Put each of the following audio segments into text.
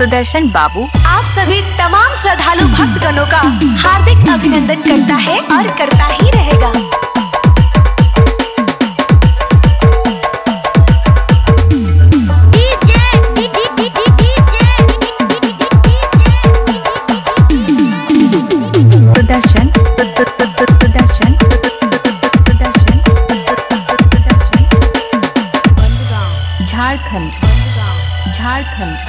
सुदर्शन बाबू आप सभी तमाम श्रद्धालु भक्तगणों का हार्दिक अभिनंदन करता है और करता ही रहेगा। झारखंड झारखंड झारखंड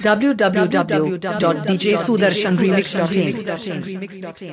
www.djsudarshanremix.in